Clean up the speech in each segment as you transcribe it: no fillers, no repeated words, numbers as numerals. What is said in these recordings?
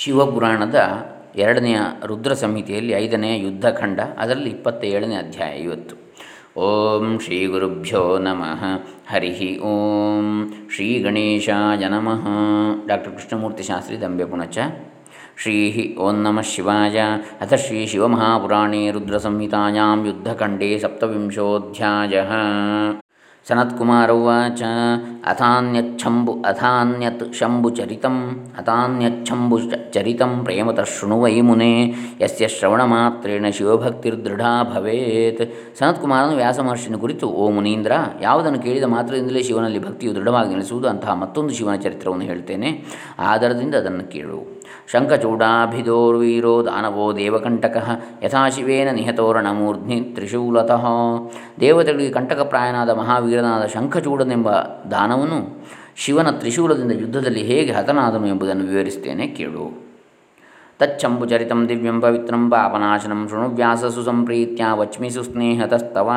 ಶಿವಪುರಾಣದ ಎರಡನೆಯ ರುದ್ರ ಸಂಹಿತೆಯಲ್ಲಿ ಐದನೆಯ ಯುದ್ಧಖಂಡ ಅದರಲ್ಲಿ 27ನೇ ಅಧ್ಯಾಯ ಇವತ್ತು. ಓಂ ಶ್ರೀ ಗುರುಭ್ಯೋ ನಮಃ. ಹರಿ ಓಂ ಶ್ರೀ ಗಣೇಶಾಯ ನಮಃ. ಡಾಕ್ಟರ್ ಕೃಷ್ಣಮೂರ್ತಿ ಶಾಸ್ತ್ರಿ ದಂಬೆ ಪುಣಚ. ಶ್ರೀ ಓಂ ನಮಃ ಶಿವಾಯ. ಅಥ ಶ್ರೀ ಶಿವಮಹಾಪುರಾಣೇ ರುದ್ರ ಸಂಹಿತಾಯಾಂ ಯುದ್ಧಖಂಡೇ ಸಪ್ತವಿಂಶೋಧ್ಯಾಯ. ಸನತ್ಕುಮಾರ ಉವಾಚ. ಅಥಾನ್ಯಚ್ಛಂಬು ಅಥಾನ್ಯತ್ ಶಂಭುಚರಿತಂ ಅಥಾನ್ಯಚ್ಛಂಭುಚರಿತಂ ಪ್ರೇಮತಃ ಶೃಣು ವೈ ಮುನೇ ಯಸ್ಯ ಶ್ರವಣಮಾತ್ರೇಣ ಶಿವಭಕ್ತಿರ್ದೃಢಾ ಭವೇತ್. ಸನತ್ಕುಮಾರನು ವ್ಯಾಸ ಮಹರ್ಷಿನ ಕುರಿತು, ಓ ಮುನೀಂದ್ರ, ಯಾವುದನ್ನು ಕೇಳಿದ ಮಾತ್ರದಿಂದಲೇ ಶಿವನಲ್ಲಿ ಭಕ್ತಿಯು ದೃಢವಾಗಿ ನೆಲೆಸುವುದು ಅಂತಹ ಮತ್ತೊಂದು ಶಿವನ ಚರಿತ್ರವನ್ನು ಹೇಳ್ತೇನೆ, ಆಧಾರದಿಂದ ಅದನ್ನು ಕೇಳು. ಶಂಖಚೂಡಾಭಿದೋರ್ವೀರೋ ದಾನವೋ ದೇವಕಂಟಕಃ ಯಥಾಶಿವೇನ ನಿಹತೋರಣಮೂರ್ಧ್ನಿ ತ್ರಿಶೂಲತಃ. ದೇವತೆಗಳಿಗೆ ಕಂಟಕಪ್ರಾಯನಾದ ಮಹಾವೀರನಾದ ಶಂಖಚೂಡನೆಂಬ ದಾನವನು ಶಿವನ ತ್ರಿಶೂಲದಿಂದ ಯುದ್ಧದಲ್ಲಿ ಹೇಗೆ ಹತನಾದನು ಎಂಬುದನ್ನು ವಿವರಿಸ್ತೇನೆ, ಕೇಳು. ತಚ್ಚಂಬುಚರಿತಂ ದಿವ್ಯಂ ಪವಿತ್ರಂ ಪಾಪನಾಶನಂ ಶೃಣು ವ್ಯಾಸ ಸುಸಂಪ್ರೀತ್ಯ ವಚ್ಮಿ ಸುಸ್ನೇಹತಸ್ತವ.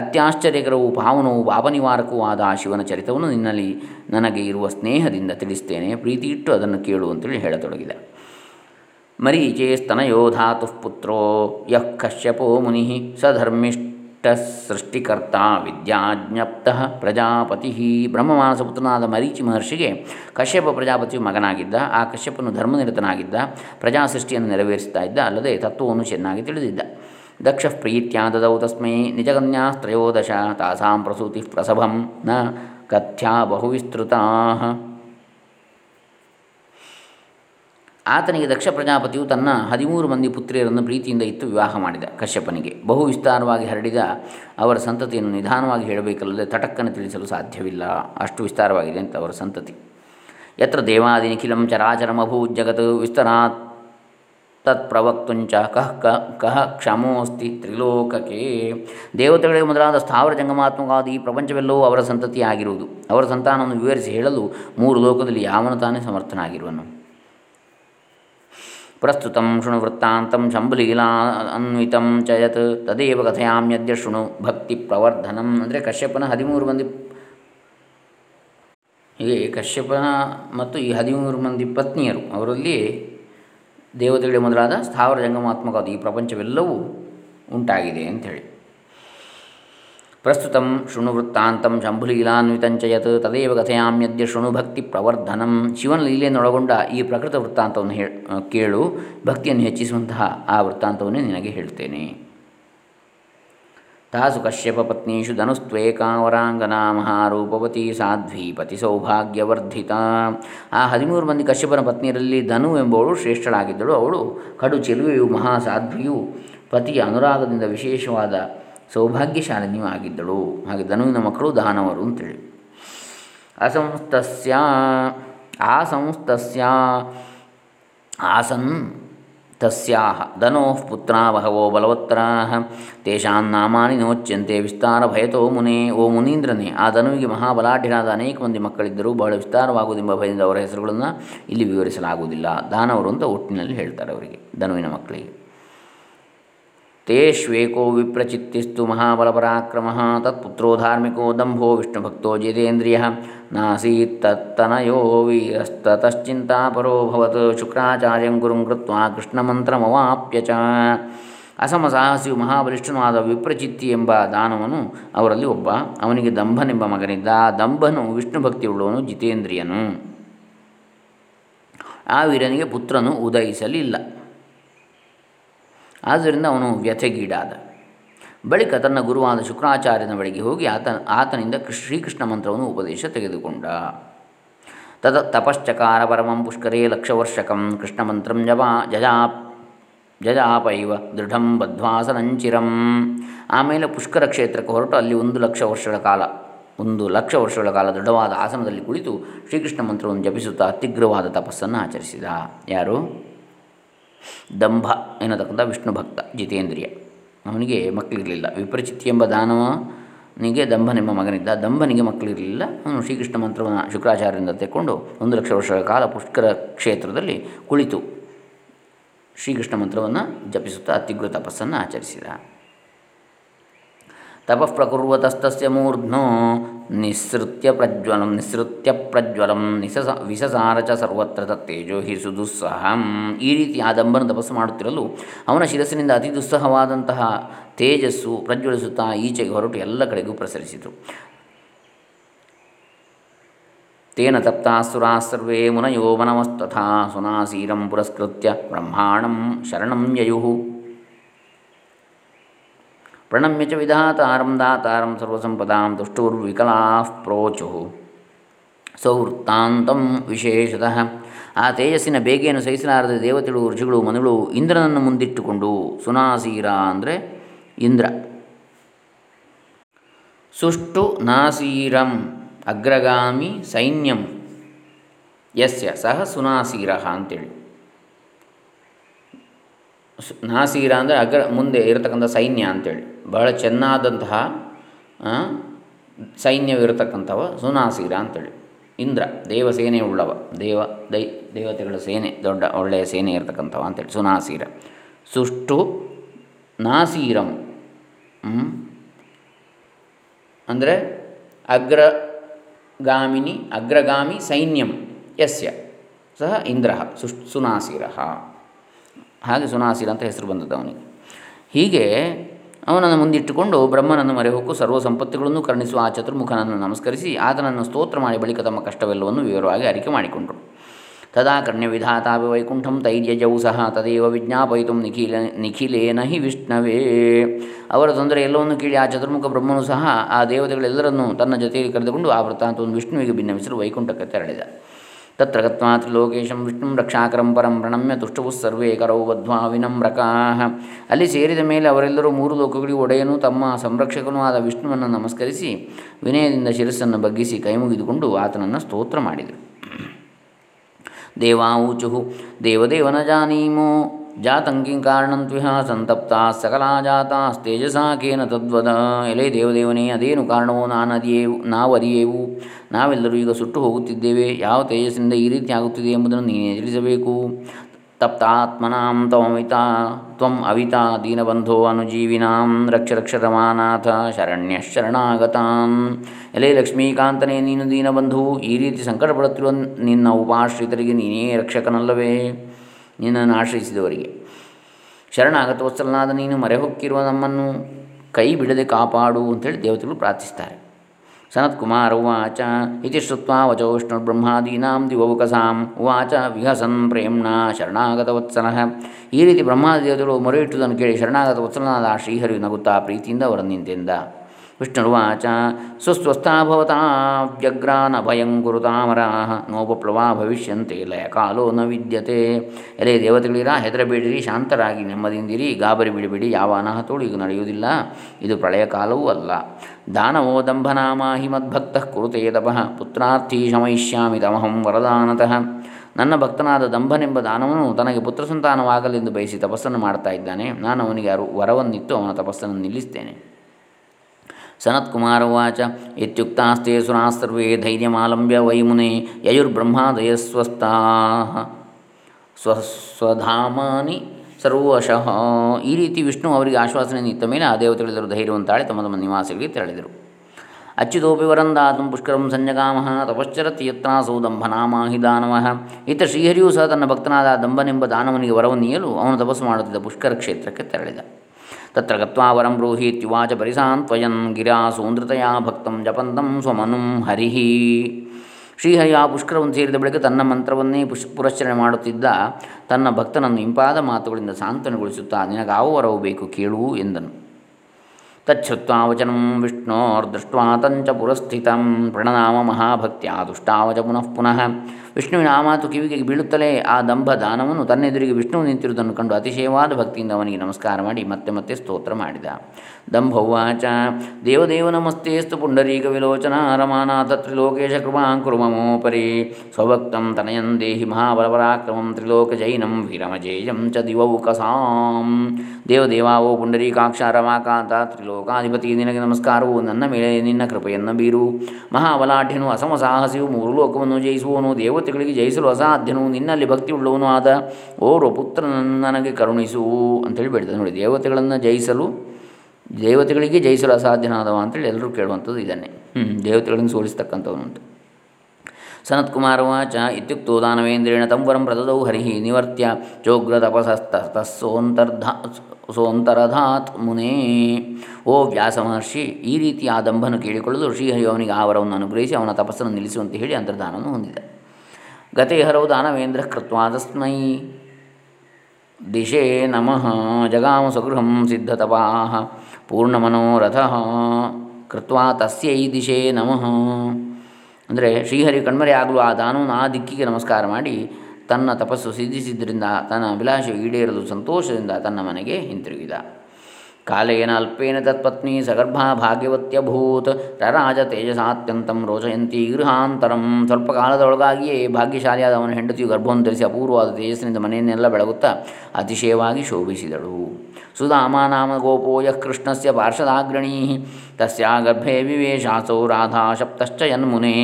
ಅತ್ಯಾಶ್ಚರ್ಯಕರವೂ ಪಾವನವೂ ಪಾಪನಿವಾರಕವೂ ಆದ ಶಿವನ ಚರಿತವನ್ನು ನಿನ್ನಲ್ಲಿ ನನಗೆ ಇರುವ ಸ್ನೇಹದಿಂದ ತಿಳಿಸ್ತೇನೆ, ಪ್ರೀತಿಯಿಟ್ಟು ಅದನ್ನು ಕೇಳು ಅಂತೇಳಿ ಹೇಳತೊಡಗಿದ. ಮರೀಚೇ ಸ್ತನಯೋ ಧಾತು ಪುತ್ರೋ ಯಃ ಕಶ್ಯಪೋ ಮುನಿ ಸ ಧರ್ಮಿಷ್ಠ ಸೃಷ್ಟಿಕರ್ತ ವಿದ್ಯಾಜ್ಞಪ್ತ ಪ್ರಜಾಪತಿ. ಬ್ರಹ್ಮಮಾನಸಪುತ್ರನಾದ ಮರೀಚಿ ಮಹರ್ಷಿಗೆ ಕಶ್ಯಪ ಪ್ರಜಾಪತಿಯು ಮಗನಾಗಿದ್ದ. ಆ ಕಶ್ಯಪನು ಧರ್ಮನಿರತನಾಗಿದ್ದ, ಪ್ರಜಾ ಸೃಷ್ಟಿಯನ್ನು ನೆರವೇರಿಸ್ತಾ ಇದ್ದ, ಅಲ್ಲದೆ ತತ್ವವನ್ನು ಚೆನ್ನಾಗಿ ತಿಳಿದಿದ್ದ. ದಕ್ಷ ಪ್ರೀತ್ಯ ದದೌ ತಸ್ಮೈ ನಿಜಕನ್ಯಾಸ್ತ್ರಯೋದಶ ತಾಸಾಂ ಪ್ರಸೂತಿ ಪ್ರಸಭಂ ನ ಕಥ್ಯಾ ಬಹುವಿಸ್ತೃತಾ. ಆತನಿಗೆ ದಕ್ಷ ಪ್ರಜಾಪತಿಯು ತನ್ನ 13 ಮಂದಿ ಪುತ್ರಿಯರನ್ನು ಪ್ರೀತಿಯಿಂದ ಇತ್ತು ವಿವಾಹ ಮಾಡಿದ. ಕಶ್ಯಪನಿಗೆ ಬಹು ವಿಸ್ತಾರವಾಗಿ ಹರಡಿದ ಅವರ ಸಂತತಿಯನ್ನು ನಿಧಾನವಾಗಿ ಹೇಳಬೇಕಲ್ಲದೆ ತಟಕ್ಕನ್ನು ತಿಳಿಸಲು ಸಾಧ್ಯವಿಲ್ಲ, ಅಷ್ಟು ವಿಸ್ತಾರವಾಗಿದೆ ಅಂತ ಅವರ ಸಂತತಿ. ಯತ್ರ ದೇವಾದಿ ನಿಖಿಲಂ ಚರಾಚರಮಭೂ ಜಗತ್ ವಿಸ್ತರಾತ್ ತತ್ ಪ್ರವಕ್ತುಂಚ ಕಃ ಕಃ ಕ್ಷಮೋಸ್ತಿ ತ್ರಿಲೋಕಕ್ಕೆ. ದೇವತೆಗಳಿಗೆ ಮೊದಲಾದ ಸ್ಥಾವರ ಜಂಗಮಾತ್ಮಕವಾದ ಈ ಪ್ರಪಂಚವೆಲ್ಲವೂ ಅವರ ಸಂತತಿಯಾಗಿರುವುದು. ಅವರ ಸಂತಾನವನ್ನು ವಿವರಿಸಿ ಹೇಳಲು 3 ಲೋಕದಲ್ಲಿ ಯಾವನು ತಾನೇ ಸಮರ್ಥನಾಗಿರುವನು. ಪ್ರಸ್ತುತ ಶೃಣು ವೃತ್ತಾಂತಂ ಶಂಭುಲೀಲಾ ಅನ್ವಿತಂ ಚಯತ್ ತದೇವ ಕಥೆಯಾಮ್ಯದ್ಯ ಶೃಣು ಭಕ್ತಿ ಪ್ರವರ್ಧನಂ. ಅಂದರೆ ಕಶ್ಯಪನ 13 ಮಂದಿ ಹೀಗೆ ಕಶ್ಯಪನ ಮತ್ತು ಈ 13 ಮಂದಿ ಪತ್ನಿಯರು, ಅವರಲ್ಲಿ ದೇವತೆಗಳಿಗೆ ಮೊದಲಾದ ಸ್ಥಾವರ ಜಂಗಮಾತ್ಮಕವಾದ ಈ ಪ್ರಪಂಚವೆಲ್ಲವೂ ಉಂಟಾಗಿದೆ ಅಂಥೇಳಿ. ಪ್ರಸ್ತುತ ಶೃಣು ವೃತ್ತಾಂತಂ ಶಂಭುಲೀಲಾನ್ವಿತಂಚ ಯತ್ ತದೇವ ಕಥೆಯಾಮ್ಯದ್ಯ ಶೃಣು ಭಕ್ತಿ ಪ್ರವರ್ಧನಂ. ಶಿವನ ಲೀಲೆಯನ್ನೊಳಗೊಂಡ ಈ ಪ್ರಕೃತ ವೃತ್ತಾಂತವನ್ನು ಕೇಳು, ಭಕ್ತಿಯನ್ನು ಹೆಚ್ಚಿಸುವಂತಹ ಆ ವೃತ್ತಾಂತವನ್ನೇ ನಿನಗೆ ಹೇಳ್ತೇನೆ. ತಾಸು ಕಶ್ಯಪ ಪತ್ನೀಷು ಧನುಸ್ತ್ವೇಕಾ ವರಾಂಗನಾ ಮಹಾರೂಪವತಿ ಸಾಧ್ವೀ ಪತಿ ಸೌಭಾಗ್ಯವರ್ಧಿತ. ಆ 13 ಮಂದಿ ಕಶ್ಯಪನ ಪತ್ನಿಯರಲ್ಲಿ ಧನು ಎಂಬವಳು ಶ್ರೇಷ್ಠಳಾಗಿದ್ದಳು. ಅವಳು ಕಡು ಚೆಲುವೆಯು ಮಹಾ ಸಾಧ್ವಿಯು ಪತಿಯ ಅನುರಾಗದಿಂದ ವಿಶೇಷವಾದ ಸೌಭಾಗ್ಯಶಾಲಿನಿಯೂ ಆಗಿದ್ದಳು. ಹಾಗೆ ಧನುವಿನ ಮಕ್ಕಳು ದಾನವರು ಅಂತೇಳಿ. ಆಸನ್ ತಸ್ಯಾಹ ಧನೋಃ ಪುತ್ರಾ ಬಹವೋ ಬಲವತ್ತರಾಃ ತೇಷಾಂ ನಾಮಾನಿ ನೋಚ್ಯಂತೆ ವಿಸ್ತಾರ ಭಯತೋ ಮುನೇ. ಓ ಮುನೀಂದ್ರನೇ, ಆ ಧನುವಿಗೆ ಮಹಾಬಲಾಢ್ಯರಾದ ಅನೇಕ ಮಂದಿ ಮಕ್ಕಳಿದ್ದರೂ ಬಹಳ ವಿಸ್ತಾರವಾಗುವುದೆಂಬ ಭಯದಿಂದ ಅವರ ಹೆಸರುಗಳನ್ನು ಇಲ್ಲಿ ವಿವರಿಸಲಾಗುವುದಿಲ್ಲ. ದಾನವರು ಅಂತ ಒಟ್ಟಿನಲ್ಲಿ ಹೇಳ್ತಾರೆ ಅವರಿಗೆ, ಧನುವಿನ ಮಕ್ಕಳಿಗೆ. ತೇಶ್ವೇಕೋ ವಿಪ್ರಚಿತ್ತಿಸ್ತು ಮಹಾಬಲಪರಾಕ್ರಮಃ ತತ್ಪುತ್ರೋ ಧಾರ್ಮಿಕೋ ದಂಭೋ ವಿಷ್ಣುಭಕ್ತೋ ಜಿತೇಂದ್ರಿಯ ನಾಸೀತ್ ತತ್ತನಯೋ ವೀರಸ್ತತಶ್ಚಿಂತಾಪರೋಭವತ್ ಶುಕ್ರಾಚಾರ್ಯಂ ಗುರುಂ ಕೃತ್ವಾ ಕೃಷ್ಣಮಂತ್ರಮವಾಪ್ಯ ಚ. ಅಸಮಸಾಹಸಿಯು ಮಹಾಬಲಿಷ್ಠನೂ ಆದ ವಿಪ್ರಚಿತ್ತಿ ಎಂಬ ದಾನವನು ಅವರಲ್ಲಿ ಒಬ್ಬ. ಅವನಿಗೆ ದಂಭನೆಂಬ ಮಗನಿದ್ದ. ಆ ದಂಭನು ವಿಷ್ಣುಭಕ್ತಿಯುಳ್ಳವನು, ಜಿತೇಂದ್ರಿಯನು. ಆ ವೀರನಿಗೆ ಪುತ್ರನು ಉದಯಿಸಲಿಲ್ಲ, ಆದ್ದರಿಂದ ಅವನು ವ್ಯಥೆಗೀಡಾದ. ಬಳಿಕ ತನ್ನ ಗುರುವಾದ ಶುಕ್ರಾಚಾರ್ಯನ ಬಳಿಗೆ ಹೋಗಿ ಆತನಿಂದ ಶ್ರೀಕೃಷ್ಣ ಮಂತ್ರವನ್ನು ಉಪದೇಶ ತೆಗೆದುಕೊಂಡ. ತಪಶ್ಚಕಾರ ಪರಮಂ ಪುಷ್ಕರೇ ಲಕ್ಷವರ್ಷಕಂ ಕೃಷ್ಣಮಂತ್ರಂ ಜಜಾಪ ಇವ ದೃಢಂ ಬದ್ಧ್ವಾಸನಂಚಿರಂ. ಆಮೇಲೆ ಪುಷ್ಕರ ಕ್ಷೇತ್ರಕ್ಕೆ ಹೊರಟು ಅಲ್ಲಿ 1,00,000 ವರ್ಷಗಳ ಕಾಲ ದೃಢವಾದ ಆಸನದಲ್ಲಿ ಕುಳಿತು ಶ್ರೀಕೃಷ್ಣ ಮಂತ್ರವನ್ನು ಜಪಿಸುತ್ತಾ ಅತ್ಯುಗ್ರವಾದ ತಪಸ್ಸನ್ನು ಆಚರಿಸಿದ. ಯಾರು? ದಂಭ ಎನ್ನತಕ್ಕಂಥ ವಿಷ್ಣು ಭಕ್ತ ಜಿತೇಂದ್ರಿಯ. ಅವನಿಗೆ ಮಕ್ಕಳಿರಲಿಲ್ಲ. ವಿಪ್ರಚಿತ್ತಿ ಎಂಬ ದಾನವನಿಗೆ ದಂಭನೆಂಬ ಮಗನಿದ್ದ. ದಂಭನಿಗೆ ಮಕ್ಕಳಿರಲಿಲ್ಲ. ಅವನು ಶ್ರೀಕೃಷ್ಣ ಮಂತ್ರವನ್ನು ಶುಕ್ರಾಚಾರ್ಯರಿಂದ ತೆಗೆದುಕೊಂಡು 1,00,000 ವರ್ಷಗಳ ಕಾಲ ಪುಷ್ಕರ ಕ್ಷೇತ್ರದಲ್ಲಿ ಕುಳಿತು ಶ್ರೀಕೃಷ್ಣ ಮಂತ್ರವನ್ನು ಜಪಿಸುತ್ತಾ ಅತ್ಯುಗ್ರ ತಪಸ್ಸನ್ನು ಆಚರಿಸಿದ. ತಪಃ ಪ್ರಕುರ್ವತಸ್ತಸ್ಯ ಮೂರ್ಧ್ನೋ ನಿಸ್ಸೃತ್ಯ ಪ್ರಜ್ವಲಂ ವಿಸಸಾರಚ ಸರ್ವತ್ರ ತತ್ತೇಜೋ ಹಿ ಸುದುಸ್ಸಹಂ. ಈ ರೀತಿ ಆ ದಂಬನು ತಪಸ್ಸು ಮಾಡುತ್ತಿರಲು ಅವನ ಶಿರಸ್ಸಿನಿಂದ ಅತಿ ದುಸ್ಸಹವಾದಂತಹ ತೇಜಸ್ಸು ಪ್ರಜ್ವಲಿಸುತ್ತಾ ಈಚೆಗೆ ಹೊರಟು ಎಲ್ಲ ಕಡೆಗೂ ಪ್ರಸರಿಸಿತು. ತೇನ ತಪ್ತಾಸುರಾ ಸರ್ವೇ ಮುನಯೋ ವನಮಸ್ತಥಾ ಸುನಾಸೀರಂ ಪುರಸ್ಕೃತ್ಯ ಬ್ರಹ್ಮಾಣಂ ಶರಣಂ ಯಯುಃ ಪ್ರಣಮ್ಯ ಚ ವಿಧಾತಾರಂ ದಾತಾರಂ ಸರ್ವಸಂಪದಾಂ ದುಷ್ಟುರ್ವಿಕಲಾಃ ಪ್ರೋಚುಃ ಸೌವೃತ್ತಾಂತಂ ವಿಶೇಷತಃ. ಆ ತೇಜಸ್ಸಿನ ಬೇಗೆಯನ್ನು ಸಹಿಸಲಾರದ ದೇವತೆಗಳು, ಋಷಿಗಳು, ಮನುಗಳು ಇಂದ್ರನನ್ನು ಮುಂದಿಟ್ಟುಕೊಂಡು ಸುನಾಸೀರ ಅಂದರೆ ಇಂದ್ರ, ಸುಷ್ಟು ನಾಸೀರಂ ಅಗ್ರಗಾಮಿ ಸೈನ್ಯಂ ಯಸ್ಯ ಸಹ ಸುನಾಸೀರಃ ಅಂತೇಳಿ. ನಾಸೀರ ಅಂದರೆ ಮುಂದೆ ಇರತಕ್ಕಂಥ ಸೈನ್ಯ ಅಂತೇಳಿ, ಬಹಳ ಚೆನ್ನಾದಂತಹ ಸೈನ್ಯವಿರತಕ್ಕಂಥವ ಸುನಾಸೀರ ಅಂತೇಳಿ. ಇಂದ್ರ ದೇವಸೇನೆ ಉಳ್ಳವ, ದೇವತೆಗಳ ಸೇನೆ, ದೊಡ್ಡ ಒಳ್ಳೆಯ ಸೇನೆ ಇರತಕ್ಕಂಥವ ಅಂತೇಳಿ ಸುನಾಸೀರ. ಸುಷ್ಟು ನಾಸೀರಂ ಅಂದರೆ ಅಗ್ರಗಾಮಿ ಸೈನ್ಯಂ ಯಸ್ಯ ಸಹ ಇಂದ್ರ ಸುನಾಸೀರ. ಹಾಗೆ ಸುನಾಸೀರ ಅಂತ ಹೆಸರು ಬಂದದ್ದು ಅವನಿಗೆ. ಹೀಗೆ ಅವನನ್ನು ಮುಂದಿಟ್ಟುಕೊಂಡು ಬ್ರಹ್ಮನನ್ನು ಮರೆಹೊಕ್ಕು ಸರ್ವ ಸಂಪತ್ತುಗಳನ್ನು ಕರುಣಿಸುವ ಆ ಚತುರ್ಮುಖನನ್ನು ನಮಸ್ಕರಿಸಿ ಆತನನ್ನು ಸ್ತೋತ್ರ ಮಾಡಿ ಬಳಿಕ ತಮ್ಮ ಕಷ್ಟವೆಲ್ಲವನ್ನು ವಿವರವಾಗಿ ಅರಿಕೆ ಮಾಡಿಕೊಂಡರು. ತದಾ ಕರ್ಣ್ಯವಿಧಾತಾಪಿ ವೈಕುಂಠಂ ತೈರ್ಯಜೌ ಸಹ ತದೇವ ವಿಜ್ಞಾಪಯಿತು ನಿಖಿಲೇನ ಹಿ ವಿಷ್ಣವೇ. ಅವರ ತೊಂದರೆ ಎಲ್ಲವನ್ನು ಕೇಳಿ ಆ ಚತುರ್ಮುಖ ಬ್ರಹ್ಮನು ಸಹ ಆ ದೇವತೆಗಳೆಲ್ಲರನ್ನೂ ತನ್ನ ಜೊತೆಗೆ ಕರೆದುಕೊಂಡು ಆ ವೃತ್ತಾಂತವನ್ನು ವಿಷ್ಣುವಿಗೆ ಭಿನ್ನವಿಸಲು ವೈಕುಂಠಕ್ಕೆ ತೆರಳಿದ. ತತ್ರ ಗತ್ವಾ ತ್ರಿಲೋಕೇಶಂ ವಿಷ್ಣುಂ ರಕ್ಷಾಕರಂ ಪರಂ ಪ್ರಣಮ್ಯ ತುಷ್ಟುಪುಃ ಸರ್ವೇ ಕರೌ ಬದ್ಧ್ವಾ ವಿನಮ್ರಕಾಃ. ಅಲ್ಲಿ ಸೇರಿದ ಮೇಲೆ ಅವರೆಲ್ಲರೂ ಮೂರು ಲೋಕಗಳಿಗೆ ಒಡೆಯನು, ತಮ್ಮ ಸಂರಕ್ಷಕನೂ ಆದ ವಿಷ್ಣುವನ್ನು ನಮಸ್ಕರಿಸಿ ವಿನಯದಿಂದ ಶಿರಸ್ಸನ್ನು ಬಗ್ಗಿಸಿ ಕೈಮುಗಿದುಕೊಂಡು ಆತನನ್ನು ಸ್ತೋತ್ರ ಮಾಡಿದರು. ದೇವಾಚುಃ ದೇವದೇವನ ಜಾನೀಮೋ ಜಾತಂಕಿಂ ಕಾರಣಂತ್ವಿಹ ಸಂತಪ್ತಾ ಸಕಲಾ ಜಾತಾಸ್ತೇಜಸಾ ಕೇನ ತದ್ವದ. ಎಲೆ ದೇವದೇವನೇ, ಅದೇನು ಕಾರಣವೋ ನಾವರಿಯೇವು. ನಾವೆಲ್ಲರೂ ಈಗ ಸುಟ್ಟು ಹೋಗುತ್ತಿದ್ದೇವೆ. ಯಾವ ತೇಜಸ್ಸಿನಿಂದ ಈ ರೀತಿ ಆಗುತ್ತಿದೆ ಎಂಬುದನ್ನು ನೀನೇ ತಿಳಿಸಬೇಕು. ತಪ್ತಾತ್ಮನಾಂ ತ್ವಂ ಅವಿತಾ ದೀನಬಂಧೋ ಅನುಜೀವಿನಾಂ ರಕ್ಷ ರಮಾನಾಥ ಶರಣ್ಯ ಶರಣಾಗತಾನ್. ಎಲೆ ಲಕ್ಷ್ಮೀಕಾಂತನೇ, ನೀನು ದೀನಬಂಧು. ಈ ರೀತಿ ಸಂಕಟಪಡುತ್ತಿರುವ ನಿನ್ನ ಉಪಾಶ್ರಿತರಿಗೆ ನೀನೇ ರಕ್ಷಕನಲ್ಲವೇ? ನಿನ್ನನ್ನು ಆಶ್ರಯಿಸಿದವರಿಗೆ ಶರಣಾಗತವತ್ಸಲನಾದ ನೀನು ಮರೆಹೊಕ್ಕಿರುವ ನಮ್ಮನ್ನು ಕೈ ಬಿಡದೆ ಕಾಪಾಡು ಅಂತೇಳಿ ದೇವತೆಗಳು ಪ್ರಾರ್ಥಿಸ್ತಾರೆ. ಸನತ್ಕುಮಾರ ಉವಾಚ ಇತಿ ಶ್ರುತ್ವಾ ವಚೋ ವಿಷ್ಣುರ್ಬ್ರಹ್ಮಾದೀನಾಂ ದಿವೌಕಸಾಂ ಉವಾಚ ವಿಹಸನ್ ಪ್ರೇಮ್ಣ ಶರಣಾಗತವತ್ಸಲಃ. ಈ ರೀತಿ ಬ್ರಹ್ಮಾದಿ ದೇವತೆಗಳು ಮೊರೆ ಇಟ್ಟುದನ್ನು ಕೇಳಿ ಶರಣಾಗತವತ್ಸಲನಾದ ಆ ಶ್ರೀಹರಿಯು ನಗುತ್ತಾ ಪ್ರೀತಿಯಿಂದ ಅವರನ್ನಿಂದ ವಿಷ್ಣುರ್ವಾಚ ಸ್ವಸ್ಥಾಭವತಾ ವ್ಯಗ್ರಾನ ಭಯಂಕುರು ತಾಮರಾಹ ನೋಪಪ್ಲವಾ ಭವಿಷ್ಯಂತೆ ಲಯ ಕಾಲೋ ನ ವಿದ್ಯತೆ. ಎಲೆ ದೇವತೆಗಳಿರ, ಹೆದರಬೇಡಿರಿ, ಶಾಂತರಾಗಿ ನೆಮ್ಮದಿಂದಿರಿ, ಗಾಬರಿ ಬಿಡಿಬೇಡಿ. ಯಾವ ಅನಾಹುತಗಳು ಈಗ ನಡೆಯುವುದಿಲ್ಲ, ಇದು ಪ್ರಳಯ ಕಾಲವೂ ಅಲ್ಲ. ದಾನವೋ ದಂಭನಾಮಾಹಿ ಮದ್ಭಕ್ತಃ ಕುರುತೇ ತಪಃ ಪುತ್ರಾರ್ಥಿ ಶಮಯಿಷ್ಯಾಮಿ ತಮಹಂ ವರದಾನತಃ. ನನ್ನ ಭಕ್ತನಾದ ದಂಭನೆಂಬ ದಾನವನು ತನಗೆ ಪುತ್ರ ಸಂತಾನವಾಗಲೆಂದು ಬಯಸಿ ತಪಸ್ಸನ್ನು ಮಾಡ್ತಾ ಇದ್ದಾನೆ. ನಾನು ಅವನಿಗೆ ವರವನ್ನಿತ್ತು ಅವನ ತಪಸ್ಸನ್ನು ನಿಲ್ಲಿಸ್ತೇನೆ. ಸನತ್ಕುಮಾರ ಉವಾಚ ಇತ್ಯುಕ್ತಾಸ್ತೆ ಸುರಾಸ್ಸರ್ವೇ ಧೈರ್ಯಮಾಲಂಬ್ಯ ವೈಮುನೆ ಯಯುರ್ಬ್ರಹ್ಮಾದಯಸ್ವಸ್ಥಾಃ ಸ್ವಧಾಮಾನಿ ಸರ್ವಶಃ. ಈ ರೀತಿ ವಿಷ್ಣು ಅವರಿಗೆ ಆಶ್ವಾಸನೆ ನೀಡಿದ ಮೇಲೆ ಆ ದೇವತೆಗಳೆಲ್ಲರೂ ಧೈರ್ಯವಂತಾಳಿ ತಮ್ಮ ತಮ್ಮ ನಿವಾಸಗಳಿಗೆ ತೆರಳಿದರು. ಅಚ್ಯುತೋಪಿ ವರಂ ದಾತುಂ ಪುಷ್ಕರಂ ಸಂಜಗಾಮಃ ತಪಶ್ಚರತಿ ಯತ್ರಾಸೌ ದಂಭನಾಮಾಹಿ ದಾನವಃ. ಇತ್ತ ಶ್ರೀಹರಿಯೂ ಸಹ ತನ್ನ ಭಕ್ತನಾದ ದಂಭನೆಂಬ ದಾನವನಿಗೆ ವರವನ್ನು ನೀಡಲು ಅವನು ತಪಸ್ಸು ಮಾಡುತ್ತಿದ್ದ ಪುಷ್ಕರ ಕ್ಷೇತ್ರಕ್ಕೆ ತೆರಳಿದ. ತತ್ರ ಗತ್ವಾ ವರಂ ಬ್ರೂಹೀತ್ಯುವಾಚ ಪರಿಸಾನ್ ತ್ವಯನ್ ಗಿರಾ ಸೂಂದೃತಯಾ ಭಕ್ತಂ ಜಪಂತಂ ಸ್ವಮನುಂ ಹರಿಃ. ಶ್ರೀಹರಿಯ ಆ ಪುಷ್ಕರವನ್ನು ಸೇರಿದ ಬಳಿಕ ತನ್ನ ಮಂತ್ರವನ್ನೇ ಪುರಶ್ಚರಣೆ ಮಾಡುತ್ತಿದ್ದ ತನ್ನ ಭಕ್ತನನ್ನು ಇಂಪಾದ ಮಾತುಗಳಿಂದ ಸಾಂತ್ವನಗೊಳಿಸುತ್ತಾ ನಿನಗಾವು ವರವು ಬೇಕು ಕೇಳು ಎಂದನು. ತಚ್ಛ್ರುತ್ವಾ ವಚನಂ ವಿಷ್ಣೋರ್ದೃಷ್ಟ್ವಾ ತಂಚ ಪುರಸ್ಥಿತಂ ಪ್ರಣನಾಮ ಮಹಾಭಕ್ತ್ಯಾ ದುಷ್ಟಾವಚ ಪುನಃ ಪುನಃ. ವಿಷ್ಣುವಿನ ಆ ಮಾತು ಕಿವಿಗೆ ಬೀಳುತ್ತಲೇ ಆ ದಂಭ ದಾನವನು ತನ್ನೆದುರಿಗೆ ವಿಷ್ಣು ನಿಂತಿರುವುದನ್ನು ಕಂಡು ಅತಿಶಯವಾದ ಭಕ್ತಿಯಿಂದ ಅವನಿಗೆ ನಮಸ್ಕಾರ ಮಾಡಿ ಮತ್ತೆ ಮತ್ತೆ ಸ್ತೋತ್ರ ಮಾಡಿದ. ದಂಭವಾಚ ದೇವದೇವ ನಮಸ್ತೇಸ್ತು ಪುಂಡರೀಕ ವಿಲೋಚನ ರಮಾನಾಥ ತ್ರಿಲೋಕೇಶ ಕೃಪಾಂ ಕುರು ಮಮೋಪರಿ ಸ್ವಭಕ್ತಂ ತನಯಂ ದೇಹಿ ಮಹಾಬಲಪರಾಕ್ರಮಂ ತ್ರಿಲೋಕಜೈನಂ ವೀರಮಜೇಯಂ ಚ ದಿವೌಕಸಾಂ. ದೇವದೇವಾವೋ ಪುಂಡರೀಕಾಕ್ಷ ರಮಾಕಾಂತ ತ್ರಿಲೋಕಾಧಿಪತಿ, ನಿನಗೆ ನಮಸ್ಕಾರವು. ನನ್ನ ಮೇಲೆ ನಿನ್ನ ಕೃಪೆಯನ್ನು ಬೀರು. ಮಹಾಬಲಾಢ್ಯನು, ಅಸಮಸಾಹಸಿಯು, ಮೂರು ಲೋಕವನ್ನು ಜಯಿಸುವನು, ದೇವತೆಗಳಿಗೆ ಜಯಿಸಲು ಅಸಾಧ್ಯನು, ನಿನ್ನಲ್ಲಿ ಭಕ್ತಿ ಉಳ್ಳವನು ಆದ ಓರ್ವ ಪುತ್ರನನ್ನು ನನಗೆ ಕರುಣಿಸುವು ಅಂತೇಳಿ ಬೇಡಿದ. ನೋಡಿ, ದೇವತೆಗಳನ್ನು ಜಯಿಸಲು ದೇವತೆಗಳಿಗೆ ಜಯಿಸಲು ಅಸಾಧ್ಯನಾದವ ಅಂತೇಳಿ ಎಲ್ಲರೂ ಕೇಳುವಂಥದ್ದು ಇದನ್ನೇ. ದೇವತೆಗಳನ್ನು ಸೋಲಿಸ್ತಕ್ಕಂಥವನು ಅಂತ. ಸನತ್ಕುಮಾರವಾಚ ಇತ್ಯುಕ್ತೋ ದಾನವೇಂದ್ರೇಣ ತಂವರಂ ಪ್ರದದೌ ಹರಿಹಿ ನಿವರ್ತ್ಯ ಚೋಗ್ರ ತಪಸಸ್ತ ತಸ್ಸೋಂತರ್ಧ ಸೋಂತರಧಾತ್ ಮುನೇ. ಓ ವ್ಯಾಸ ಮಹರ್ಷಿ, ಈ ರೀತಿ ಆ ದಂಭನ್ನು ಕೇಳಿಕೊಳ್ಳಲು ಶ್ರೀಹರಿ ಅವನಿಗೆ ಆ ವರವನ್ನು ಅನುಗ್ರಹಿಸಿ ಅವನ ತಪಸ್ಸನ್ನು ನಿಲ್ಲಿಸುವಂತೆ ಹೇಳಿ ಅಂತರ್ಧಾನವನ್ನು ಹೊಂದಿದ. ಗತೇ ಹರೌ ದಾನವೇಂದ್ರ ಕೃತ್ವಾ ತಸ್ಮೈ ದಿಶೆ ನಮಃ ಜಗಾಮ ಸ್ವಗೃಹಂ ಸಿದ್ಧತಪಾಃ ಪೂರ್ಣಮನೋರಥಃ ಕೃತ್ವಾ ತಸ್ಯೈ ದಿಶೆ ನಮಃ. ಅಂದರೆ ಶ್ರೀಹರಿ ಕಣ್ಮರೆಯಾಗಲು ಆ ದಾನವನ್ನು ಆ ದಿಕ್ಕಿಗೆ ನಮಸ್ಕಾರ ಮಾಡಿ ತನ್ನ ತಪಸ್ಸು ಸಿದ್ಧಿಸಿದ್ದರಿಂದ ತನ್ನ ಅಭಿಲಾಷೆ ಈಡೇರಲು ಸಂತೋಷದಿಂದ ತನ್ನ ಮನೆಗೆ ಹಿಂತಿರುಗಿದ. ಕಾಲೇನ ಅಲ್ಪೇನ ತತ್ಪತ್ನಿ ಸಗರ್ಭಾ ಭಾಗ್ಯವತ್ಯಭೂತ್ ರಾಜ ತೇಜಸಾತ್ಯಂತಂ ರೋಚಯಂತಿ ಗೃಹಾಂತರಂ. ಸ್ವಲ್ಪ ಕಾಲದೊಳಗಾಗಿಯೇ ಭಾಗ್ಯಶಾಲಿಯಾದ ಅವನ ಹೆಂಡತಿಯು ಗರ್ಭವನ್ನು ಧರಿಸಿ ಅಪೂರ್ವವಾದ ತೇಜಸ್ಸಿನಿಂದ ಮನೆಯನ್ನೆಲ್ಲ ಬೆಳಗುತ್ತಾ ಅತಿಶಯವಾಗಿ ಶೋಭಿಸಿದಳು. ಸುಧಾಮ ನಾಮ ಗೋಪೋಯ ಕೃಷ್ಣಸ್ಯ ಪಾರ್ಷದಾಗ್ರಣೀ ತಸ್ಯಾ ಗರ್ಭೇ ವಿವೇಶಾಸೋ ರಾಧಾ ಶಪ್ತಶ್ಚ ಯನ್ಮುನೇ.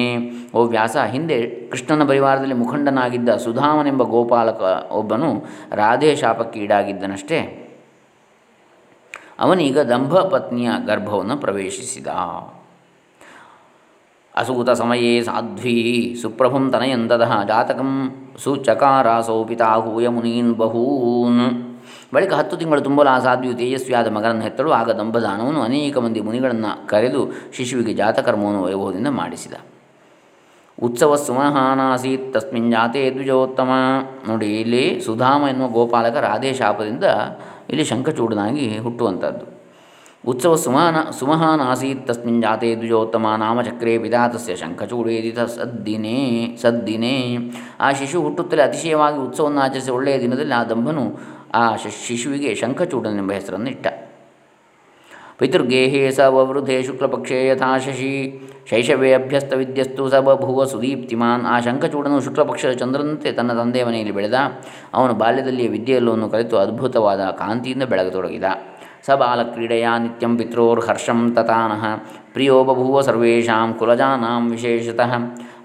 ಓ ವ್ಯಾಸ, ಹಿಂದೆ ಕೃಷ್ಣನ ಪರಿವಾರದಲ್ಲಿ ಮುಖಂಡನಾಗಿದ್ದ ಸುಧಾಮನೆಂಬ ಗೋಪಾಲಕ ಒಬ್ಬನು ರಾಧೆ ಶಾಪಕ್ಕೆ ಈಡಾಗಿದ್ದನಷ್ಟೇ. ಅವನೀಗ ದಂಭ ಪತ್ನಿಯ ಗರ್ಭವನ್ನು ಪ್ರವೇಶಿಸಿದ. ಅಸೂತ ಸಮಯೇ ಸಾಧ್ವೀ ಸುಪ್ರಭಂ ತನಯಂತತಃ ಜಾತಕಂ ಸುಚಕಾರಾಸೋ ಪಿತಾ ಹೂಯ ಮುನೀನ್ ಬಹೂನ್. ಬಳಿಕ 10 ತಿಂಗಳು ತುಂಬಲು ಆ ಸಾಧ್ವಿಯು ತೇಜಸ್ವಿಯಾದ ಮಗನನ್ನು ಹೆತ್ತಳು. ಆಗ ದಂಭದಾನವನ್ನು ಅನೇಕ ಮಂದಿ ಮುನಿಗಳನ್ನು ಕರೆದು ಶಿಶುವಿಗೆ ಜಾತಕರ್ಮವನ್ನು ವೈಭವದಿಂದ ಮಾಡಿಸಿದ. ಉತ್ಸವ ಸುಮಹಾನಾಸೀತ್ ತಸ್ಮಿನ್ ಜಾತೆ ದ್ವಿಜೋತ್ತಮ. ನೋಡಿ, ಇಲ್ಲಿ ಸುಧಾಮ ಎನ್ನುವ ಗೋಪಾಲಕ ರಾಧೆ ಶಾಪದಿಂದ ಇಲ್ಲಿ ಶಂಖಚೂಡನಾಗಿ ಹುಟ್ಟುವಂಥದ್ದು. ಉತ್ಸವ ಸುಮಹಾನಾಸೀತ್ ತಸ್ಮಿನ್ ಜಾತೆ ದ್ವಿಜೋತ್ತಮ ನಾಮಚಕ್ರೇ ಪಿತಾ ತಸ್ಯ ಶಂಖಚೂಡೇತಿ ತಸ್ಸದ್ದಿನೇ ಸದ್ದಿನೇ. ಆ ಶಿಶು ಹುಟ್ಟುತ್ತಲೇ ಅತಿಶಯವಾಗಿ ಉತ್ಸವವನ್ನು ಆಚರಿಸಿ ಒಳ್ಳೆಯ ದಿನದಲ್ಲಿ ಆ ದಂಭನು ಆ ಶಿಶುವಿಗೆ ಶಂಖಚೂಡನೆಂಬ ಹೆಸರನ್ನು ಇಟ್ಟ. ಪಿತೃಗೇಹೇ ಸ ವವೃಧೇ ಶುಕ್ಲಪಕ್ಷೇ ಯಥಾ ಶಶಿ ಶೈಶವೇ ಅಭ್ಯಸ್ತ ವಿದ್ಯಸ್ತು ಸ ಬಭುವ ಸುದೀಪ್ತಿಮಾನ್. ಆ ಶಂಖಚೂಡನು ಶುಕ್ಲಪಕ್ಷದ ಚಂದ್ರನಂತೆ ತನ್ನ ತಂದೆಯ ಮನೆಯಲ್ಲಿ ಬೆಳೆದ. ಅವನು ಬಾಲ್ಯದಲ್ಲಿಯೇ ವಿದ್ಯೆಯಲ್ಲವನ್ನು ಕಲಿತು ಅದ್ಭುತವಾದ ಕಾಂತಿಯಿಂದ ಬೆಳಗತೊಡಗಿದ. ಸ ಬಾಲಕ್ರೀಡೆಯ ನಿತ್ಯಂ ಪಿತ್ರೋರ್ಹರ್ಷಂ ತಥಾನಃ ಪ್ರಿಯೋ ಬಭುವ ಸರ್ವೇಷಾಂ ಕುಲಜಾನಾಂ ವಿಶೇಷತಃ.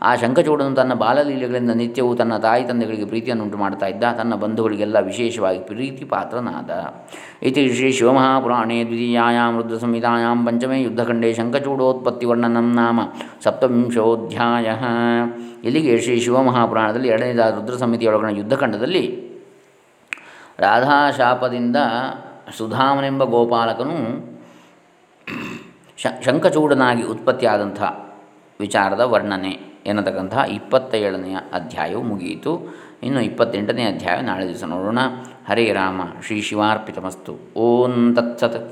ಆ ಶಂಖಚೂಡನು ತನ್ನ ಬಾಲಲೀಲೆಗಳಿಂದ ನಿತ್ಯವೂ ತನ್ನ ತಾಯಿ ತಂದೆಗಳಿಗೆ ಪ್ರೀತಿಯನ್ನುಂಟು ಮಾಡ್ತಾ ಇದ್ದ. ತನ್ನ ಬಂಧುಗಳಿಗೆಲ್ಲ ವಿಶೇಷವಾಗಿ ಪ್ರೀತಿ ಪಾತ್ರನಾದ. ಇತಿ ಶ್ರೀ ಶಿವಮಹಾಪುರಾಣೇ ದ್ವಿತೀಯಾಯಾಂ ರುದ್ರ ಸಂಹಿತಾಯಾಂ ಪಂಚಮೇ ಯುದ್ಧಖಂಡೇ ಶಂಖಚೂಡೋತ್ಪತ್ತಿ ವರ್ಣನಂ ನಾಮ ಸಪ್ತವಿಂಶೋಧ್ಯಾಯಃ. ಇಲ್ಲಿಗೆ ಶ್ರೀ ಶಿವಮಹಾಪುರಾಣದಲ್ಲಿ 2ನೇದಾದ ರುದ್ರ ಸಂಹಿತೆಯೊಳಗಿನ ಯುದ್ಧಖಂಡದಲ್ಲಿ ರಾಧಾಶಾಪದಿಂದ ಸುಧಾಮನೆಂಬ ಗೋಪಾಲಕನು ಶಂಖಚೂಡನಾಗಿ ಉತ್ಪತ್ತಿಯಾದಂಥ ವಿಚಾರದ ವರ್ಣನೆ ಎನ್ನತಕ್ಕಂತಹ 27ನೇ ಅಧ್ಯಾಯವು ಮುಗಿಯಿತು. ಇನ್ನು 28ನೇ ಅಧ್ಯಾಯ ನಾಳೆ ದಿವಸ ನೋಡೋಣ. ಹರೇ ರಾಮ, ಶ್ರೀ ಶಿವಾರ್ಪಿತಮಸ್ತು. ಓಂ ತತ್ಸತ್.